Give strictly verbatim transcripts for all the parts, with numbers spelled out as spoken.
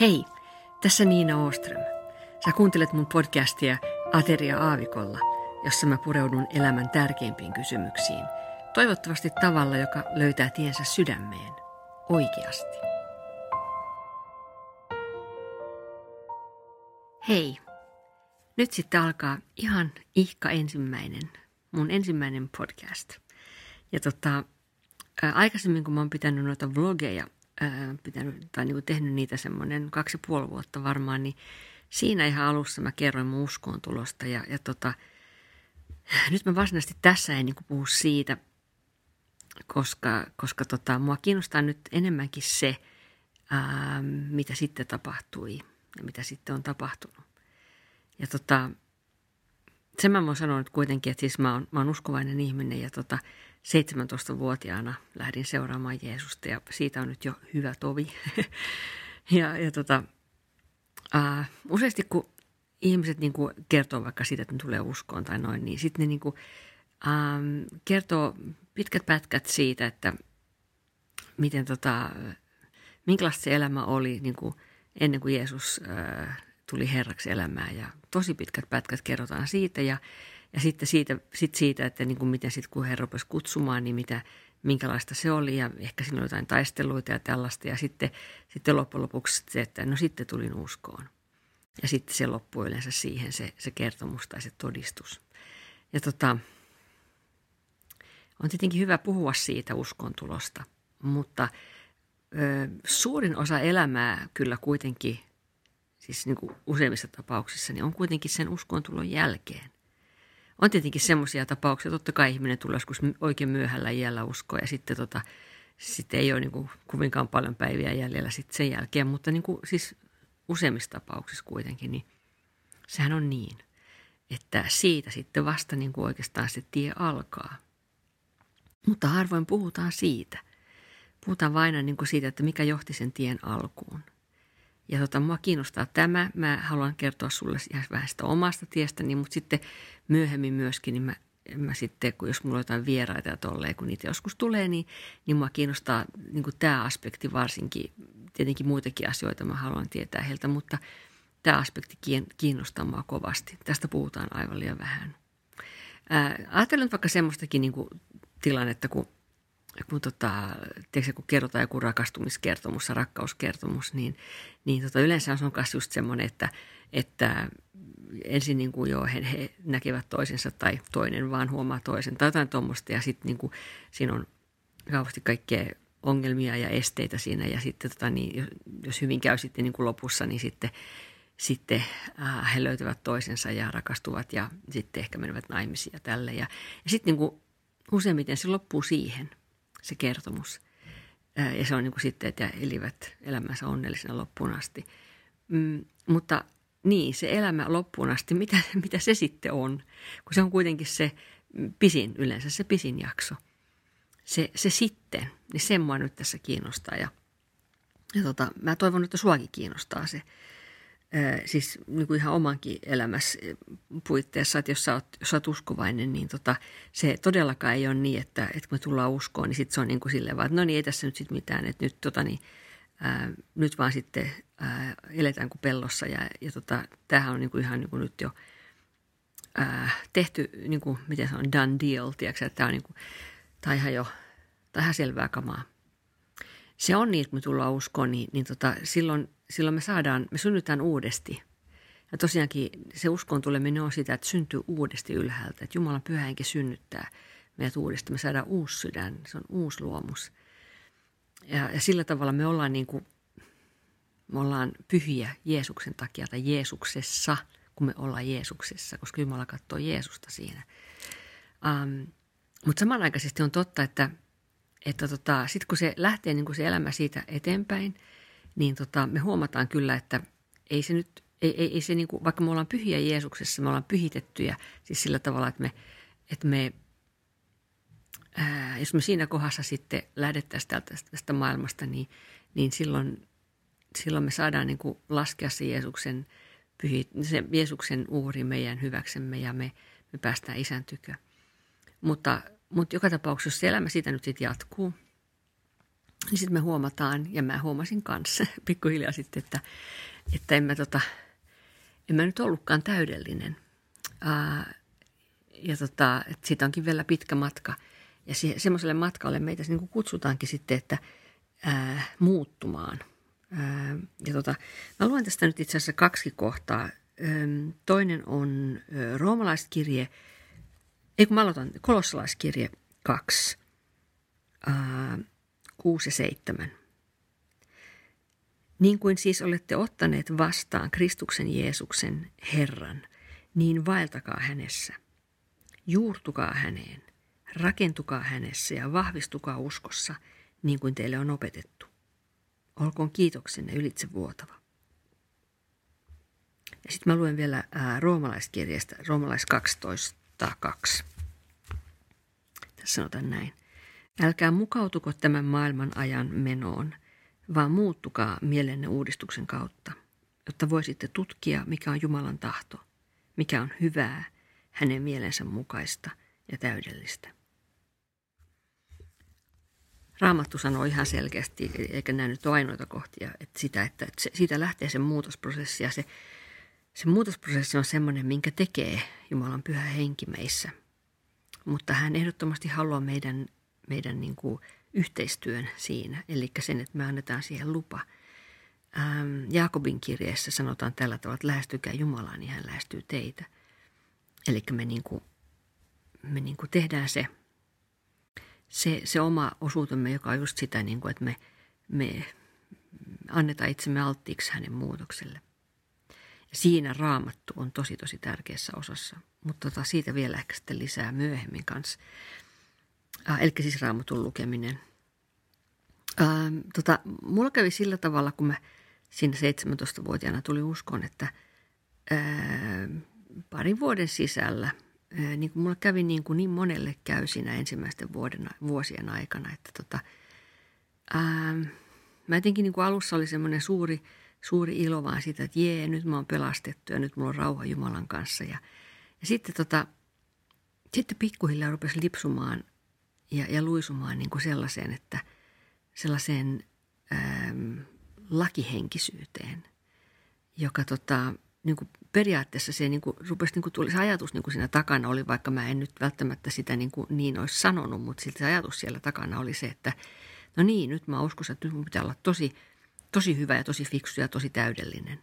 Hei, tässä Niina Oström. Sä kuuntelet mun podcastia Ateria-aavikolla, jossa mä pureudun elämän tärkeimpiin kysymyksiin. Toivottavasti tavalla, joka löytää tiensä sydämeen. Oikeasti. Hei, nyt sitten alkaa ihan ihka ensimmäinen, mun ensimmäinen podcast. Ja tota, ää, aikaisemmin kun mä oon pitänyt noita vlogeja, ää, pitänyt, tai niinku tehnyt niitä semmoinen kaksi ja puoli vuotta varmaan, niin siinä ihan alussa mä kerroin mun uskoontulosta ja, ja tota, nyt mä varsinaisesti tässä en niinku puhu siitä, koska, koska tota, mua kiinnostaa nyt enemmänkin se, ää, mitä sitten tapahtui ja mitä sitten on tapahtunut. Ja tota, sen mä voin sanoa nyt kuitenkin, että siis mä oon, mä oon uskovainen ihminen ja tota, seitsemäntoistavuotiaana lähdin seuraamaan Jeesusta ja siitä on nyt jo hyvä tovi. ja, ja tota, äh, useasti kun ihmiset niin kuin kertoo vaikka siitä, että ne tulee uskoon tai noin, niin sitten ne niin kuin, äh, kertoo pitkät pätkät siitä, että miten tota, minkälaista se elämä oli niin kuin ennen kuin Jeesus äh, tuli Herraksi elämään ja tosi pitkät pätkät kerrotaan siitä ja, ja sitten siitä, sit siitä, että niin kuin miten sitten kun Herra rupesi kutsumaan, niin mitä, minkälaista se oli ja ehkä siinä oli jotain taisteluita ja tällaista ja sitten, sitten loppujen lopuksi se, että no sitten tulin uskoon. Ja sitten se loppui yleensä siihen se, se kertomus tai se todistus. Ja tota, on tietenkin hyvä puhua siitä uskontulosta, mutta ö, suurin osa elämää kyllä kuitenkin siis niin kuin useimmissa tapauksissa, niin on kuitenkin sen uskoontulon jälkeen. On tietenkin semmoisia tapauksia, totta kai ihminen tulee joskus oikein myöhällä iällä uskoa, ja sitten tota, sit ei ole niin kuin kovinkaan paljon päiviä jäljellä sitten sen jälkeen, mutta niin kuin, siis useimmissa tapauksissa kuitenkin, niin sehän on niin, että siitä sitten vasta niin kuin oikeastaan se tie alkaa. Mutta harvoin puhutaan siitä. Puhutaan vain niin kuin siitä, että mikä johti sen tien alkuun. Ja tota, mua kiinnostaa tämä. Mä haluan kertoa sulle ihan vähän sitä omasta tiestäni, mutta sitten myöhemmin myöskin, niin mä, mä sitten, kun jos mulla on jotain vieraita ja tolleen, kun niitä joskus tulee, niin, niin mua kiinnostaa niin kuin tämä aspekti varsinkin. Tietenkin muitakin asioita mä haluan tietää heiltä, mutta tämä aspekti kiinnostaa mua kovasti. Tästä puhutaan aivan liian vähän. Ää, ajattelen nyt vaikka semmoistakin niin kuin tilannetta, kun, kun, tota, tiedätkö, kun kerrotaan joku rakastumiskertomus ja rakkauskertomus, niin, niin tota, yleensä on myös just semmoinen, että, että ensin niin kuin joo, he, he näkevät toisensa tai toinen vaan huomaa toisen tai jotain tuommoista. Ja sitten niin siinä on kauheasti kaikkea ongelmia ja esteitä siinä. Ja sitten tota, niin, jos, jos hyvin käy sitten niin kuin lopussa, niin sitten, sitten äh, he löytävät toisensa ja rakastuvat ja sitten ehkä menevät naimisiin ja tälle. Ja, ja sitten niin kuin useimmiten se loppuu siihen. Se kertomus. Ja se on niin kuin sitten, että elivät elämänsä onnellisena loppuun asti. Mm, mutta niin, se elämä loppuun asti, mitä, mitä se sitten on? Kun se on kuitenkin se pisin, yleensä se pisin jakso. Se, se sitten, niin sen mua nyt tässä kiinnostaa. Ja, ja tota, mä toivon, että suakin kiinnostaa se. Ö, siis niin kuin ihan omankin elämässä puitteissa, että jos sä oot, jos sä oot uskovainen, niin tota, se todellakaan ei ole niin, että, että kun me tullaan uskoon, niin sitten se on niin kuin silleen vaan, että no niin, ei tässä nyt sitten mitään, että nyt, tota, niin, ää, nyt vaan sitten ää, eletään kuin pellossa. Ja, ja tota, tämähän on niin kuin ihan niin kuin nyt jo ää, tehty, niin kuin, miten se on, done deal, tiedätkö, että tämä on niin kuin, tai ihan jo, tai ihan selvää kamaa. Se on niin, että me tullaan uskoon, niin, niin tota, silloin, silloin me saadaan, me synnytään uudesti. Ja tosiaankin se uskoon tuleminen on sitä, että syntyy uudesti ylhäältä. Että Jumalan pyhä henki synnyttää meidät uudestaan. Me saadaan uusi sydän, se on uusi luomus. Ja, ja sillä tavalla me ollaan, niin kuin, me ollaan pyhiä Jeesuksen takia tai Jeesuksessa, kun me ollaan Jeesuksessa. Koska Jumala katsoo Jeesusta siinä. Ähm, mutta samanaikaisesti on totta, että Että tota, sitten kun se lähtee niin kun se elämä siitä eteenpäin, niin tota, me huomataan kyllä, että ei se nyt, ei, ei, ei se niin kuin, vaikka me ollaan pyhiä Jeesuksessa, me ollaan pyhitettyjä, siis sillä tavalla, että me, että me ää, jos me siinä kohdassa sitten lähdettäisiin tältä, tästä maailmasta, niin, niin silloin, silloin me saadaan niin kuin laskea se Jeesuksen, pyhi, se Jeesuksen uhri meidän hyväksemme ja me, me päästään Isän tykö. Mutta Mutta joka tapauksessa, jos se elämä siitä nyt sitten jatkuu, Niin sitten me huomataan, ja mä huomasin kanssa pikkuhiljaa sitten, että, että en, mä tota, en mä nyt ollutkaan täydellinen. Ää, ja tota, että siitä onkin vielä pitkä matka. Ja se, semmoiselle matkalle meitä niin kuin kutsutaankin sitten, että ää, muuttumaan. Ää, ja tota, mä luen tästä nyt itse asiassa kaksi kohtaa. Ää, toinen on ää, roomalaiskirje, ei kun mä aloitan, kolossalaiskirje kaksi. Ää, Kuusi ja seitsemän. Niin kuin siis olette ottaneet vastaan Kristuksen Jeesuksen Herran, niin vaeltakaa hänessä. Juurtukaa häneen, rakentukaa hänessä ja vahvistukaa uskossa, niin kuin teille on opetettu. Olkoon kiitoksenne ylitsevuotava. Ja sitten mä luen vielä ää, roomalaiskirjeestä, roomalais kaksitoista kaksi. Tässä sanotaan näin. Älkää mukautuko tämän maailman ajan menoon, vaan muuttukaa mielenne uudistuksen kautta, jotta voisitte tutkia, mikä on Jumalan tahto, mikä on hyvää, hänen mielensä mukaista ja täydellistä. Raamattu sanoo ihan selkeästi, eikä nämä nyt ole ainoita kohtia, että sitä, että siitä lähtee se muutosprosessi. Ja se, se muutosprosessi on semmoinen, minkä tekee Jumalan pyhä henki meissä. Mutta hän ehdottomasti haluaa meidän... meidän niin kuin yhteistyön siinä, eli sen, että me annetaan siihen lupa. Ähm, Jaakobin kirjeessä sanotaan tällä tavalla, että lähestykää Jumalaa, niin hän lähestyy teitä. Eli me, niin kuin, me niin kuin tehdään se, se, se oma osuutemme, joka on just sitä, niin kuin, että me, me annetaan itsemme alttiiksi hänen muutokselle. Siinä Raamattu on tosi, tosi tärkeässä osassa, mutta tota, siitä vielä ehkä sitten lisää myöhemmin kanssa. Ah, eli siis Raamatun lukeminen. Ähm, tota, mulla kävi sillä tavalla, kun mä siinä seitsemäntoistavuotiaana tulin uskoon, että ää, parin vuoden sisällä, ää, niin kuin mulla kävi niin, kuin niin monelle käy siinä ensimmäisten vuoden, vuosien aikana, että tota, ää, mä jotenkin niin kuin alussa oli semmoinen suuri, suuri ilo vaan siitä, että jee, nyt mä oon pelastettu ja nyt mulla on rauha Jumalan kanssa. Ja, ja sitten, tota, sitten pikkuhiljaa rupesi lipsumaan. Ja, ja luisumaan niin kuin sellaiseen, että sellaiseen äm, lakihenkisyyteen, joka tota, niin kuin periaatteessa se, niin kuin, rupesi, niin kuin tuli, se ajatus niin kuin siinä takana oli, vaikka mä en nyt välttämättä sitä niin, kuin niin olisi sanonut, mutta silti se ajatus siellä takana oli se, että no niin, nyt mä uskon, että nyt mun pitää olla tosi, tosi hyvä ja tosi fiksu ja tosi täydellinen.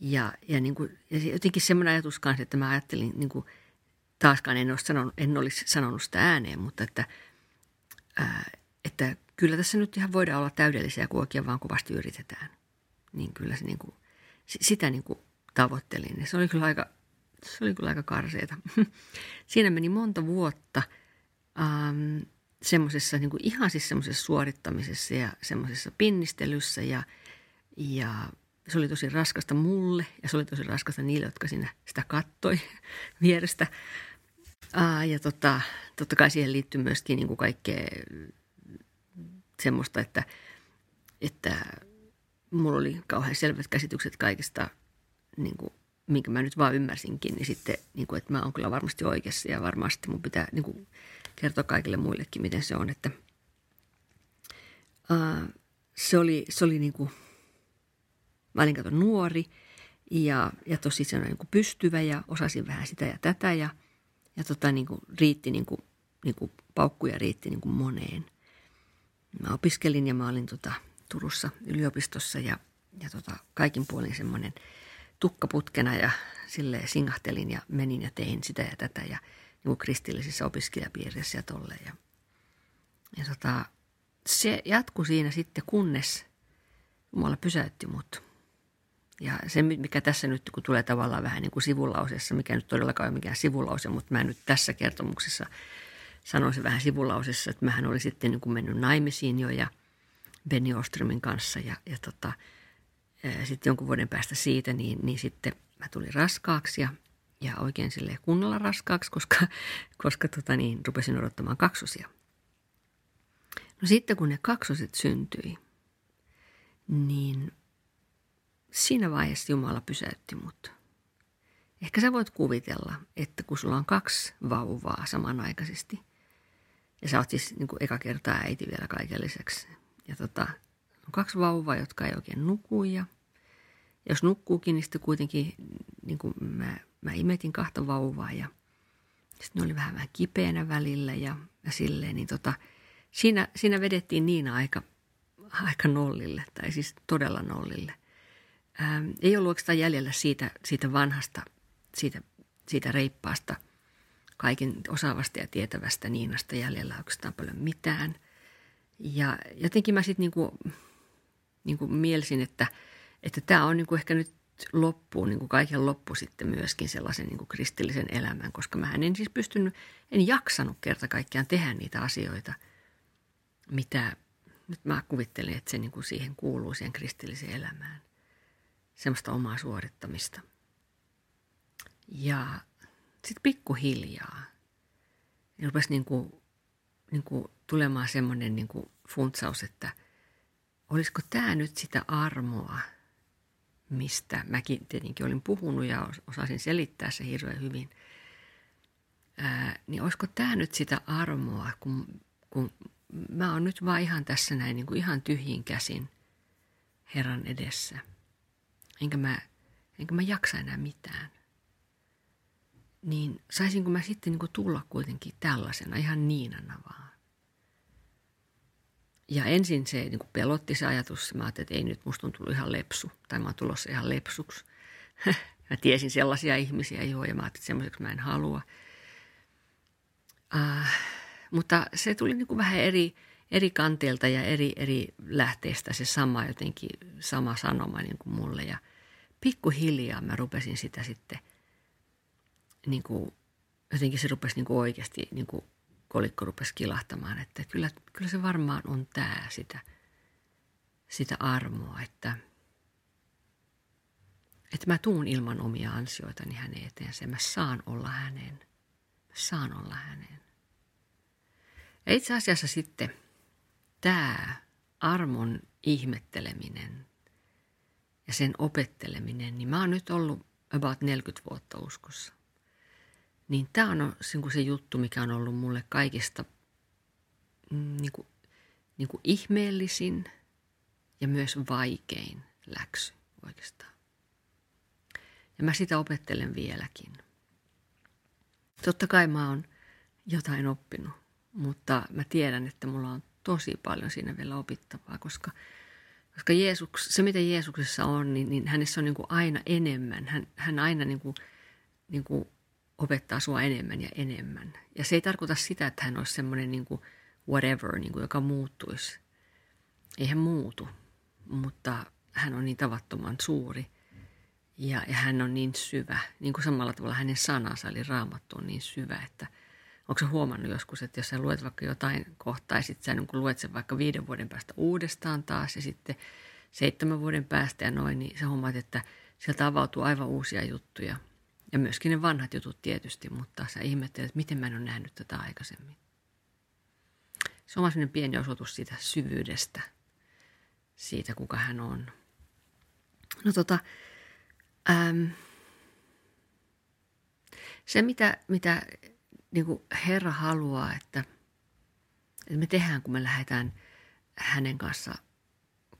Ja, ja, niin kuin, ja jotenkin semmoinen ajatus kanssa, että mä ajattelin niin kuin, taaskaan en olisi sanonut, en olisi sanonut sitä ääneen, mutta että, ää, että kyllä tässä nyt ihan voidaan olla täydellisiä, kun oikein vaan kovasti yritetään. Niin kyllä se niin kuin, sitä niin kuin tavoittelin. Ja se oli kyllä aika, se oli kyllä aika karseeta. Siinä meni monta vuotta ähm, semmoisessa niin kuin ihan siis semmoisessa suorittamisessa ja semmoisessa pinnistelyssä ja, ja se oli tosi raskasta mulle ja se oli tosi raskasta niille, jotka siinä sitä kattoi vierestä. Aa, ja tota, totta kai siihen liittyy myöskin niin kuin kaikkea semmoista, että, että mulla oli kauhean selvät käsitykset kaikista, niin kuin, minkä mä nyt vaan ymmärsinkin. Niin sitten, niin kuin, että mä oon kyllä varmasti oikeassa ja varmasti mun pitää niin kuin kertoa kaikille muillekin, miten se on. Että, aa, se oli, se oli niin kuin... Mä olin kato nuori ja, ja tosi sellainen niin kuin pystyvä ja osasin vähän sitä ja tätä ja, ja tota, niin kuin riitti, niin kuin, niin kuin paukkuja riitti niin kuin moneen. Mä opiskelin ja mä olin tota, Turussa yliopistossa ja, ja tota, kaikin puolin semmoinen tukkaputkena ja silleen singahtelin ja menin ja tein sitä ja tätä ja niin kuin kristillisessä opiskelijapiirissä ja tolleen. Ja, ja tota, se jatkui siinä sitten, kunnes Jumala pysäytti mut. Ja se, mikä tässä nyt, kun tulee tavallaan vähän niin kuin sivulausessa, mikä nyt todellakaan ei ole mikään sivulause, mutta mä nyt tässä kertomuksessa sanoin se vähän sivulausessa, että mähän olin sitten niin kuin mennyt naimisiin jo ja Benny Oströmin kanssa. Ja, ja tota, sitten jonkun vuoden päästä siitä, niin, niin sitten mä tulin raskaaksi ja, ja oikein silleen kunnolla raskaaksi, koska, koska tota niin, rupesin odottamaan kaksosia. No sitten kun ne kaksoset syntyi, niin... Siinä vaiheessa Jumala pysäytti mut. Ehkä sä voit kuvitella, että kun sulla on kaksi vauvaa samanaikaisesti, ja sä oot siis niin kuin eka kertaa äiti vielä kaiken lisäksi, ja tota, on kaksi vauvaa, jotka ei oikein nuku ja jos nukkuukin, niin sitten kuitenkin niin kuin mä, mä imetin kahta vauvaa ja sitten ne oli vähän, vähän kipeänä välillä ja, ja silleen, niin tota, siinä, siinä vedettiin Niina aika, aika nollille, tai siis todella nollille. Ähm, ei ollut oikeastaan jäljellä siitä, siitä vanhasta, siitä, siitä reippaasta, kaiken osaavasta ja tietävästä Niinasta jäljellä oikeastaan paljon mitään. Ja jotenkin mä sitten niinku, niinku mielsin, että että tämä on niinku ehkä nyt loppu, niinku kaiken loppu sitten myöskin sellaisen niinku kristillisen elämän, koska mä en siis pystynyt, en jaksanut kerta kaikkiaan tehdä niitä asioita, mitä nyt mä kuvittelin, että se niinku siihen kuuluu, siihen kristilliseen elämään, semmoista omaa suorittamista. Ja sitten pikkuhiljaa niin rupesi niinku, niinku tulemaan semmoinen niinku funtsaus, että olisiko tämä nyt sitä armoa, mistä mäkin tietenkin olin puhunut ja osasin selittää se hirveän hyvin, Ää, niin olisiko tämä nyt sitä armoa, kun, kun mä oon nyt vaan ihan tässä näin niin kuin ihan tyhjin käsin Herran edessä. Enkä mä, enkä mä jaksa enää mitään. Niin saisinko mä sitten niin kuin tulla kuitenkin tällaisena, ihan Niinana vaan. Ja ensin se niin kuin pelotti se ajatus, mä ajattelin, että ei nyt musta on tullut ihan lepsu, tai mä oon tulossa ihan lepsuksi. Mä tiesin sellaisia ihmisiä, joo, ja mä ajattelin, että semmoiseksi mä en halua. Uh, mutta se tuli niin kuin vähän eri, eri kanteelta ja eri, eri lähteistä se sama jotenkin, sama sanoma niin kuin mulle. Ja pikkuhiljaa mä rupesin sitä sitten, niin kuin, jotenkin se rupesi niin kuin oikeasti niin kuin kolikko rupesi kilahtamaan, että kyllä, kyllä se varmaan on tämä sitä, sitä armoa, että, että mä tuun ilman omia ansioitani hänen eteensä. Mä saan olla hänen. Mä saan olla hänen. Ja itse asiassa sitten tämä armon ihmetteleminen ja sen opetteleminen, niin mä oon nyt ollut about neljäkymmentä vuotta uskossa. Niin tämä on se juttu, mikä on ollut mulle kaikista niin kuin, niin kuin ihmeellisin ja myös vaikein läksy oikeastaan. Ja mä sitä opettelen vieläkin. Totta kai mä oon jotain oppinut, mutta mä tiedän, että mulla on tosi paljon siinä vielä opittavaa, koska, koska Jeesuks, se, mitä Jeesuksessa on, niin, niin hänessä on niin kuin aina enemmän. Hän, hän aina niin kuin, niin kuin opettaa sua enemmän ja enemmän. Ja se ei tarkoita sitä, että hän olisi semmoinen niin kuin whatever, niin kuin joka muuttuisi. Eihän muutu, mutta hän on niin tavattoman suuri ja, ja hän on niin syvä. Niin kuin samalla tavalla hänen sanansa, eli Raamattu on niin syvä, että onko sä huomannut joskus, että jos sä luet vaikka jotain kohtaa ja sitten sä niin kuin luet sen vaikka viiden vuoden päästä uudestaan taas ja sitten seitsemän vuoden päästä ja noin, niin sä huomaat, että sieltä avautuu aivan uusia juttuja. Ja myöskin ne vanhat jutut tietysti, mutta sä ihmettelet, miten mä en ole nähnyt tätä aikaisemmin. Se on sellainen pieni osoitus siitä syvyydestä, siitä kuka hän on. No tota, äm, se mitä, mitä niin kuin Herra haluaa, että, että me tehdään, kun me lähdetään hänen kanssaan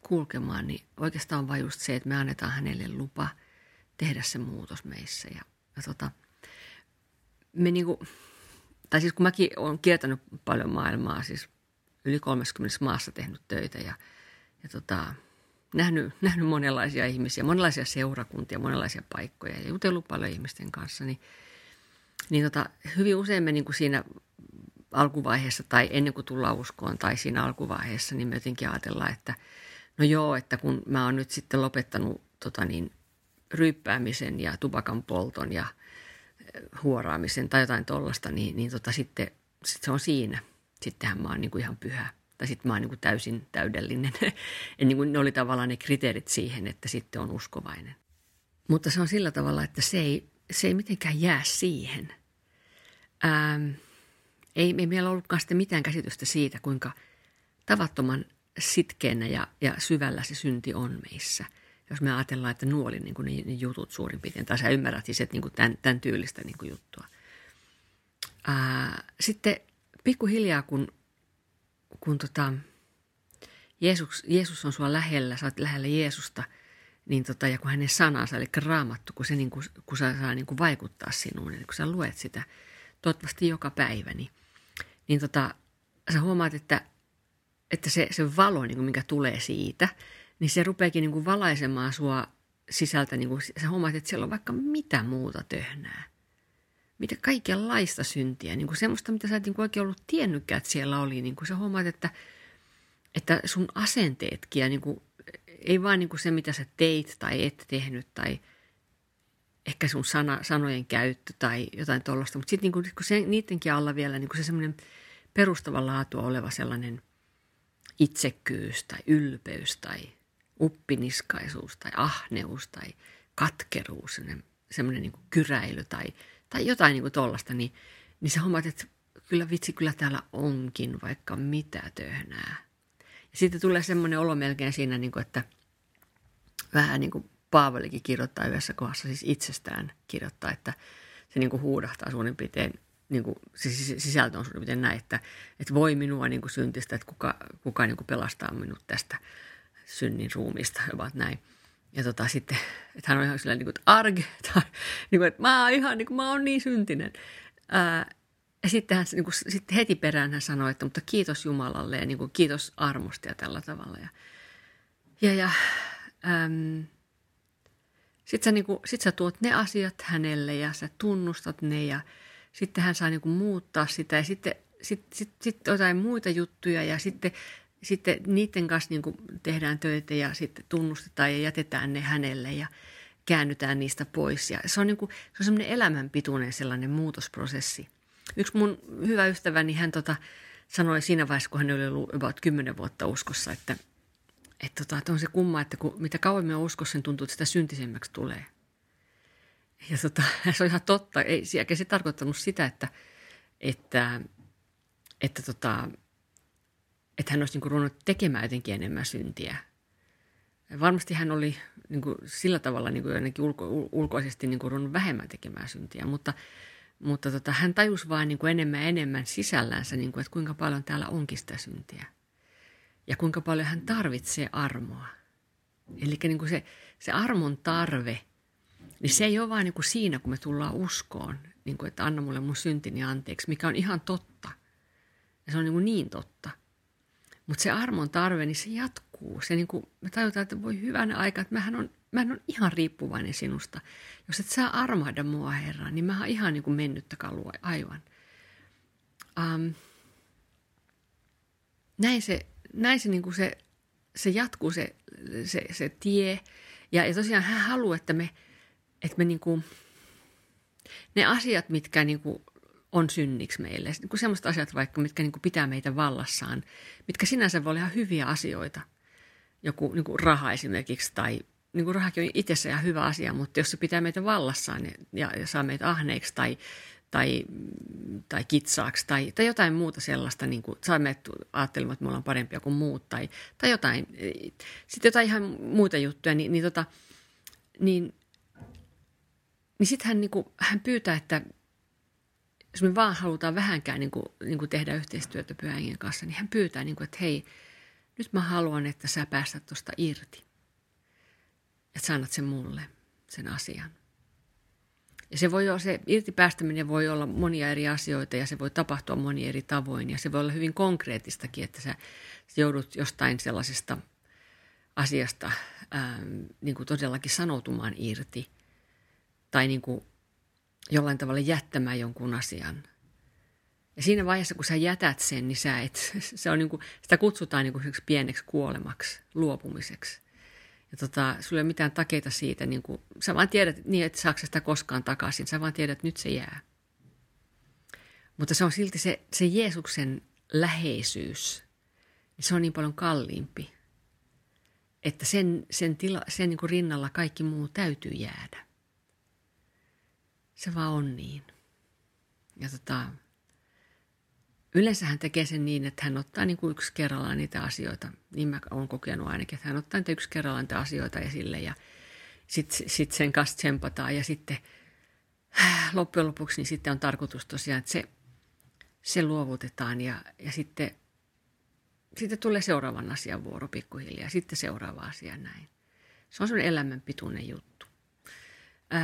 kulkemaan, niin oikeastaan on vain just se, että me annetaan hänelle lupa tehdä se muutos meissä ja Ja tota, me niinku, tai siis kun mäkin olen kiertänyt paljon maailmaa, siis yli kolmekymmentä maassa tehnyt töitä ja, ja tota, nähnyt, nähnyt monenlaisia ihmisiä, monenlaisia seurakuntia, monenlaisia paikkoja ja jutellut paljon ihmisten kanssa, niin, niin tota, hyvin usein me niinku siinä alkuvaiheessa tai ennen kuin tullaan uskoon tai siinä alkuvaiheessa, niin me jotenkin ajatellaan, että no joo, että kun mä oon nyt sitten lopettanut tota niin, ryyppäämisen ja tupakan polton ja huoraamisen tai jotain tollasta, niin, niin tota, sitten sit se on siinä. Sittenhän mä oon niin kuin ihan pyhä tai sitten mä oon niin kuin täysin täydellinen. Ja niin kuin ne oli tavallaan ne kriteerit siihen, että sitten on uskovainen. Mutta se on sillä tavalla, että se ei, se ei mitenkään jää siihen. Ähm, ei, ei meillä ollutkaan sitten mitään käsitystä siitä, kuinka tavattoman sitkeänä ja, ja syvällä se synti on meissä. Jos me ajatellaan, että nuo oli niin kuin ne, ne jutut suurin piirtein, tai sä ymmärrät siis, että niin kuin tämän, tämän tyylistä niin kuin juttua. Ää, sitten pikkuhiljaa, kun, kun tota, Jeesus, Jeesus on sua lähellä, sä oot lähellä Jeesusta, niin tota, ja kun hänen sanansa, eli raamattu, kun se niin kuin, kun saa, saa niin kuin vaikuttaa sinuun, eli kun sä luet sitä toivottavasti joka päivä, niin, niin tota, sä huomaat, että, että se, se valo, niin kuin, mikä tulee siitä, niin se rupeakin niin kuin valaisemaan sua sisältä, niin kuin, sä huomaat, että siellä on vaikka mitä muuta töhnää. Mitä kaikenlaista syntiä, niin kuin semmoista, mitä sä et niin kuin oikein ollut tiennytkään, että siellä oli. Niin kuin sä huomaat, että, että sun asenteetkin, ja niin kuin, ei vaan niin kuin se, mitä sä teit tai et tehnyt, tai ehkä sun sana, sanojen käyttö tai jotain tuollaista. Mutta sitten niin kuin niidenkin alla vielä niin kuin se semmoinen perustavan laatua oleva sellainen itsekkyys tai ylpeys tai uppiniskaisuus tai ahneus tai katkeruus, semmoinen, semmoinen niin kuin kyräily tai... Tai jotain niin kuin tollaista, niin, niin sä huomaat, että kyllä vitsi, kyllä täällä onkin vaikka mitä töhnää. Ja sitten tulee semmoinen olo melkein siinä, niin kuin, että vähän niin kuin Paavalikin kirjoittaa yhdessä kohdassa, siis itsestään kirjoittaa, että se niin kuin huudahtaa suurin piirtein, niin kuin, siis sisältö on suurin piirtein näin, että, että voi minua niin kuin syntistä, että kuka, kuka niin kuin pelastaa minut tästä synnin ruumiista, vaan näin. Ja tota sitten, että hän on ihan sillä niin kuin, että arge, tai, niin kuin, että mä oon ihan niin kuin, mä oon niin syntinen. Ää, ja sitten, hän, niin kuin, sitten heti perään hän sanoi, että mutta kiitos Jumalalle ja niin kuin, kiitos armosta ja tällä tavalla. Ja, ja, ja äm, sit, sä, niin kuin, sit sä tuot ne asiat hänelle ja sä tunnustat ne ja sitten hän saa niin kuin, muuttaa sitä ja sitten sit, sit, sit jotain muita juttuja ja sitten... Sitten niiden kanssa niin kuin tehdään töitä ja sitten tunnustetaan ja jätetään ne hänelle ja käännytään niistä pois. Ja se on, niin kuin, se on semmoinen elämänpituinen sellainen muutosprosessi. Yksi mun hyvä ystäväni, hän tota sanoi siinä vaiheessa, kun hän oli ollut about kymmenen vuotta uskossa, että, että, tota, että on se kumma, että kun, mitä kauemmin on uskossa, niin tuntuu, että sitä syntisemmäksi tulee. Ja tota, se on ihan totta. Ei se tarkoittanut sitä, että... että, että tota, että hän olisi niin kuin ruvennut tekemään jotenkin enemmän syntiä. Varmasti hän oli niin kuin sillä tavalla niin kuin jotenkin ulko, ulkoisesti niin kuin ruvennut vähemmän tekemään syntiä, mutta, mutta tota, hän tajusi vaan niin kuin enemmän ja enemmän sisällänsä, niin kuin, että kuinka paljon täällä onkin sitä syntiä. Ja kuinka paljon hän tarvitsee armoa. Eli niin kuin se, se armon tarve, niin se ei ole vaan niin kuin siinä, kun me tullaan uskoon, niin kuin, että anna mulle mun syntini anteeksi, mikä on ihan totta. Ja se on niin kuin niin totta. Mutta se armon tarve, niin se jatkuu. Se niin kuin, me tajutaan, että voi hyvänä aika, että mähän on, mähän on ihan riippuvainen sinusta. Jos et saa armahda mua, Herra, niin mä oon ihan niin kuin mennyttä kalua, aivan. Um, näin se, näin se, niin kuin se, se jatkuu, se, se, se tie. Ja, ja tosiaan hän haluaa, että me, että me niin kuin, ne asiat, mitkä... Niin kuin, on synniksi meille. Niin kuin sellaiset asiat vaikka, mitkä niin kuin pitää meitä vallassaan, mitkä sinänsä voi olla ihan hyviä asioita. Joku niin kuin raha esimerkiksi, tai niin kuin rahakin on itsessä ihan hyvä asia, mutta jos se pitää meitä vallassaan ja, ja saa meitä ahneiksi tai, tai, tai kitsaaksi tai, tai jotain muuta sellaista, niin kuin saa meitä ajattelemaan, että me ollaan parempia kuin muut tai, tai jotain. Sitten jotain ihan muita juttuja, niin, niin, tota, niin, niin sitten hän, niin kuin, hän pyytää, että jos me vaan halutaan vähänkään niin kuin, niin kuin tehdä yhteistyötä Pyhän Hengen kanssa, niin hän pyytää, niin kuin, että hei, nyt mä haluan, että sä päästät tuosta irti. Että sä annat sen mulle, sen asian. Ja se, voi olla, se irti päästäminen voi olla monia eri asioita ja se voi tapahtua monia eri tavoin. Ja se voi olla hyvin konkreettistakin, että sä joudut jostain sellaisesta asiasta ää, niin kuin todellakin sanoutumaan irti. Tai niin kuin... jollain tavalla jättämään jonkun asian. Ja siinä vaiheessa, kun sä jätät sen, niin sä et, se on niin kuin, sitä kutsutaan niin kuin pieneksi kuolemaksi, luopumiseksi. Ja tota, sulla ei ole mitään takeita siitä, niin kuin, sä vaan tiedät, niin et saako sitä koskaan takaisin, sä vaan tiedät, että nyt se jää. Mutta se on silti se, se Jeesuksen läheisyys, niin se on niin paljon kalliimpi, että sen, sen, tila, sen niin kuin rinnalla kaikki muu täytyy jäädä. Se vaan on niin. Ja tota, yleensä hän tekee sen niin, että hän ottaa niin kuin yksi kerrallaan niitä asioita. Niin mä oon kokenut ainakin, että hän ottaa niitä yksi kerrallaan niitä asioita esille ja sitten sit sen kanssa tsempataan. Ja sitten loppujen lopuksi niin sitten on tarkoitus tosiaan, että se, se luovutetaan ja, ja sitten sitten tulee seuraavan asian vuoro pikkuhiljaa, sitten seuraava asia näin. Se on semmoinen elämänpituinen juttu.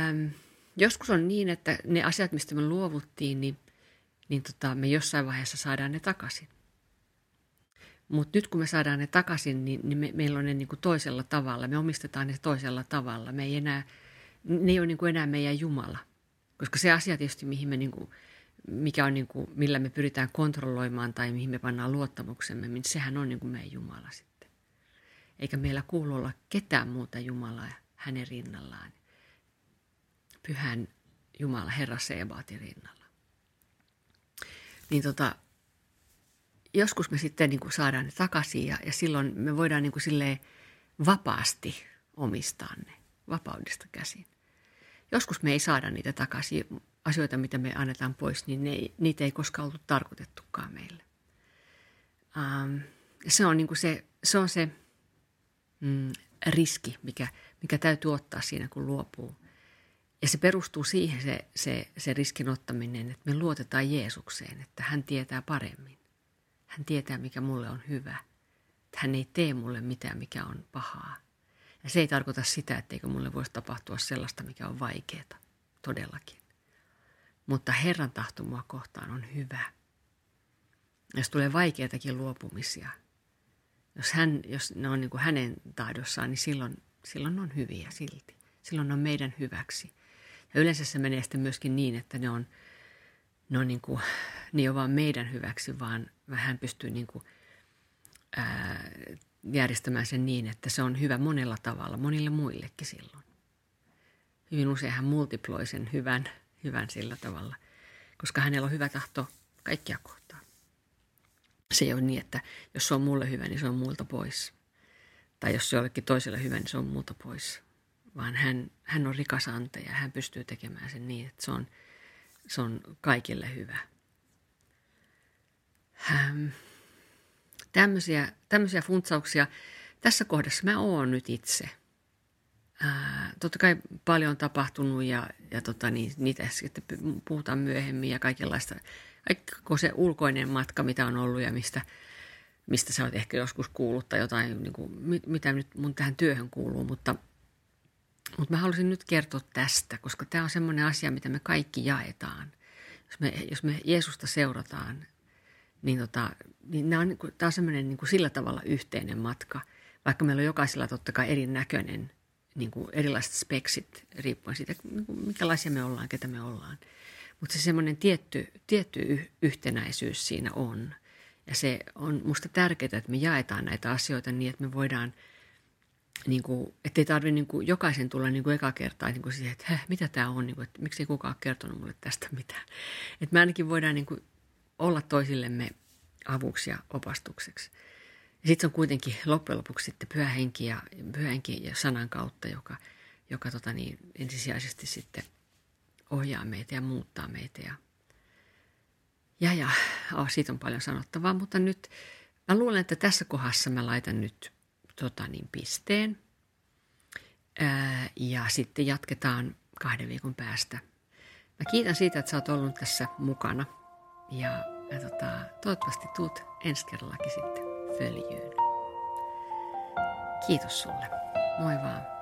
Öm, joskus on niin, että ne asiat, mistä me luovuttiin, niin, niin tota, me jossain vaiheessa saadaan ne takaisin. Mutta nyt kun me saadaan ne takaisin, niin, niin me, meillä on ne niin kuin toisella tavalla. Me omistetaan ne toisella tavalla. Me ei enää, ne ei ole niin kuin enää meidän Jumala. Koska se asia tietysti, mihin me, niin kuin, mikä on niin kuin, millä me pyritään kontrolloimaan tai mihin me pannaan luottamuksemme, niin sehän on niin kuin meidän Jumala sitten. Eikä meillä kuulu olla ketään muuta Jumalaa hänen rinnallaan. Pyhän Jumala, Herra Sebatin rinnalla. Niin tota... Joskus me sitten niin kuin saadaan ne takaisin ja, ja silloin me voidaan niin kuin silleen vapaasti omistaa ne, vapaudesta käsin. Joskus me ei saada niitä takaisin, asioita mitä me annetaan pois, niin ne, niitä ei koskaan ollut tarkoitettukaan meille. Ähm, se on, niin kuin se, se, on se mm, riski, mikä, mikä täytyy ottaa siinä kun luopuu. Ja se perustuu siihen se, se, se riskin ottaminen, että me luotetaan Jeesukseen, että hän tietää paremmin. Hän tietää, mikä mulle on hyvä. Hän ei tee mulle mitään, mikä on pahaa. Ja se ei tarkoita sitä, etteikö mulle voisi tapahtua sellaista, mikä on vaikeaa. Todellakin. Mutta Herran tahto mua kohtaan on hyvä. Jos tulee vaikeitakin luopumisia, jos, hän, jos ne on niin kuin hänen tahdossaan, niin silloin, silloin on hyviä silti. Silloin on meidän hyväksi. Ja yleensä se menee sitten myöskin niin, että ne on... No niin kuin, ne ei ole vaan meidän hyväksi, vaan hän pystyy niin kuin, ää, järjestämään sen niin, että se on hyvä monella tavalla, monille muillekin silloin. Hyvin usein hän multiploi sen hyvän, hyvän sillä tavalla, koska hänellä on hyvä tahto kaikkia kohtaan. Se ei ole niin, että jos se on mulle hyvä, niin se on muulta pois. Tai jos se on jollekin toiselle hyvä, niin se on muulta pois. Vaan hän, hän on rikas antaja, hän pystyy tekemään sen niin, että se on... Se on kaikille hyvä. Ähm, tämmöisiä, tämmöisiä funtsauksia. Tässä kohdassa mä oon nyt itse. Äh, totta kai paljon on tapahtunut ja, ja tota, niin, niitä sitten puhutaan myöhemmin ja kaikenlaista. Kaikko se ulkoinen matka, mitä on ollut ja mistä, mistä sä oot ehkä joskus kuullut tai jotain, niin kuin, mitä nyt mun tähän työhön kuuluu, mutta... Mutta mä halusin nyt kertoa tästä, koska tämä on semmoinen asia, mitä me kaikki jaetaan. Jos me, jos me Jeesusta seurataan, niin, tota, niin tämä on, on semmoinen niin kuin sillä tavalla yhteinen matka. Vaikka meillä on jokaisella totta kai erinäköinen, niin kuin erilaiset speksit, riippuen siitä, niin kuin minkälaisia me ollaan, ketä me ollaan. Mutta se semmoinen tietty, tietty yhtenäisyys siinä on. Ja se on musta tärkeää, että me jaetaan näitä asioita niin, että me voidaan... Niin kuin, ettei tarvitse niin kuin jokaisen tulla niin kuin eka kertaa niin kuin siihen, että hä, mitä tämä on, niin kuin, että miksi ei kukaan ole kertonut mulle tästä mitään. Että me ainakin voidaan niin kuin olla toisillemme avuksi ja opastukseksi. Ja sitten se on kuitenkin loppujen lopuksi sitten pyhä henki ja, pyhä henki ja sanan kautta, joka, joka tota niin, ensisijaisesti sitten ohjaa meitä ja muuttaa meitä. Ja, ja, ja oh, siitä on paljon sanottavaa, mutta nyt mä luulen, että tässä kohdassa mä laitan nyt Tota niin, pisteen. Ää, ja sitten jatketaan kahden viikon päästä. Mä kiitän siitä, että sä oot ollut tässä mukana. Ja ää, tota, toivottavasti tuut ensi kerrallakin sitten följyyn. Kiitos sulle. Moi vaan.